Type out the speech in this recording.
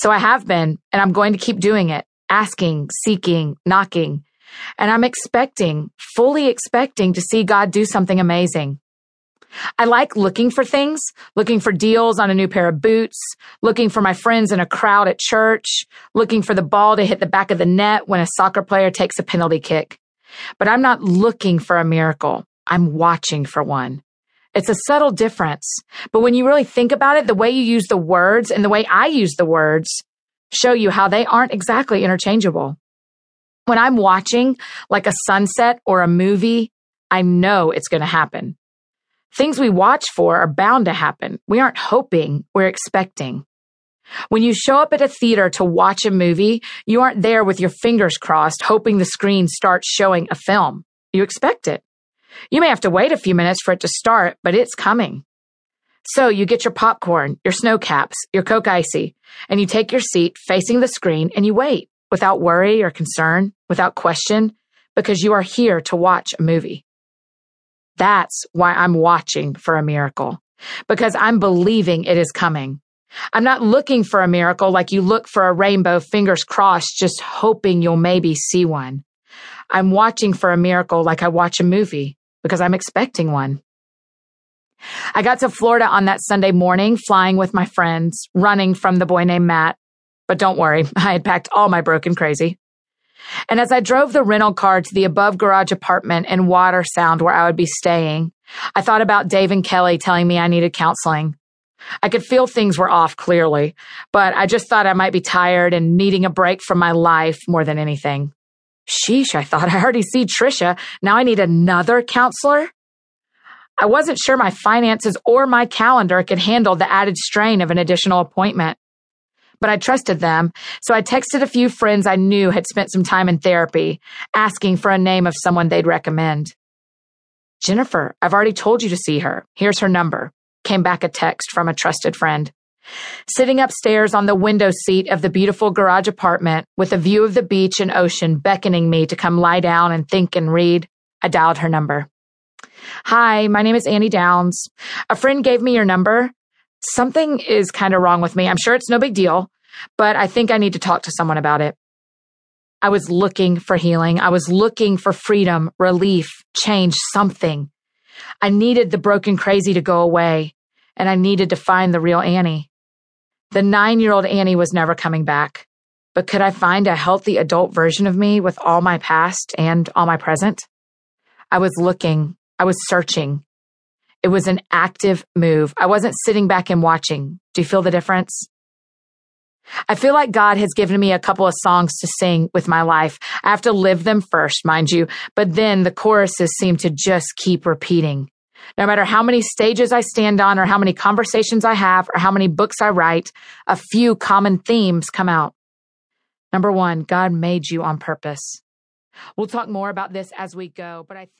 So I have been, and I'm going to keep doing it, asking, seeking, knocking. And I'm fully expecting to see God do something amazing. I like looking for things, looking for deals on a new pair of boots, looking for my friends in a crowd at church, looking for the ball to hit the back of the net when a soccer player takes a penalty kick. But I'm not looking for a miracle. I'm watching for one. It's a subtle difference. But when you really think about it, the way you use the words and the way I use the words show you how they aren't exactly interchangeable. When I'm watching like a sunset or a movie, I know it's going to happen. Things we watch for are bound to happen. We aren't hoping, we're expecting. When you show up at a theater to watch a movie, you aren't there with your fingers crossed, hoping the screen starts showing a film. You expect it. You may have to wait a few minutes for it to start, but it's coming. So you get your popcorn, your snow caps, your Coke Icy, and you take your seat facing the screen and you wait without worry or concern, without question, because you are here to watch a movie. That's why I'm watching for a miracle, because I'm believing it is coming. I'm not looking for a miracle like you look for a rainbow, fingers crossed, just hoping you'll maybe see one. I'm watching for a miracle like I watch a movie, because I'm expecting one. I got to Florida on that Sunday morning, flying with my friends, running from the boy named Matt. But don't worry, I had packed all my broken crazy. And as I drove the rental car to the above garage apartment in Water Sound where I would be staying, I thought about Dave and Kelly telling me I needed counseling. I could feel things were off clearly, but I just thought I might be tired and needing a break from my life more than anything. Sheesh, I thought, I already see Trisha. Now I need another counselor? I wasn't sure my finances or my calendar could handle the added strain of an additional appointment. But I trusted them, so I texted a few friends I knew had spent some time in therapy, asking for a name of someone they'd recommend. Jennifer, I've already told you to see her. Here's her number. Came back a text from a trusted friend. Sitting upstairs on the window seat of the beautiful garage apartment with a view of the beach and ocean beckoning me to come lie down and think and read, I dialed her number. Hi, my name is Annie Downs. A friend gave me your number. Something is kind of wrong with me. I'm sure it's no big deal, but I think I need to talk to someone about it. I was looking for healing. I was looking for freedom, relief, change, something. I needed the broken crazy to go away, and I needed to find the real Annie. The 9-year-old Annie was never coming back, but could I find a healthy adult version of me with all my past and all my present? I was looking. I was searching. It was an active move. I wasn't sitting back and watching. Do you feel the difference? I feel like God has given me a couple of songs to sing with my life. I have to live them first, mind you, but then the choruses seem to just keep repeating. No matter how many stages I stand on or how many conversations I have or how many books I write, a few common themes come out. Number 1, God made you on purpose. We'll talk more about this as we go, but I think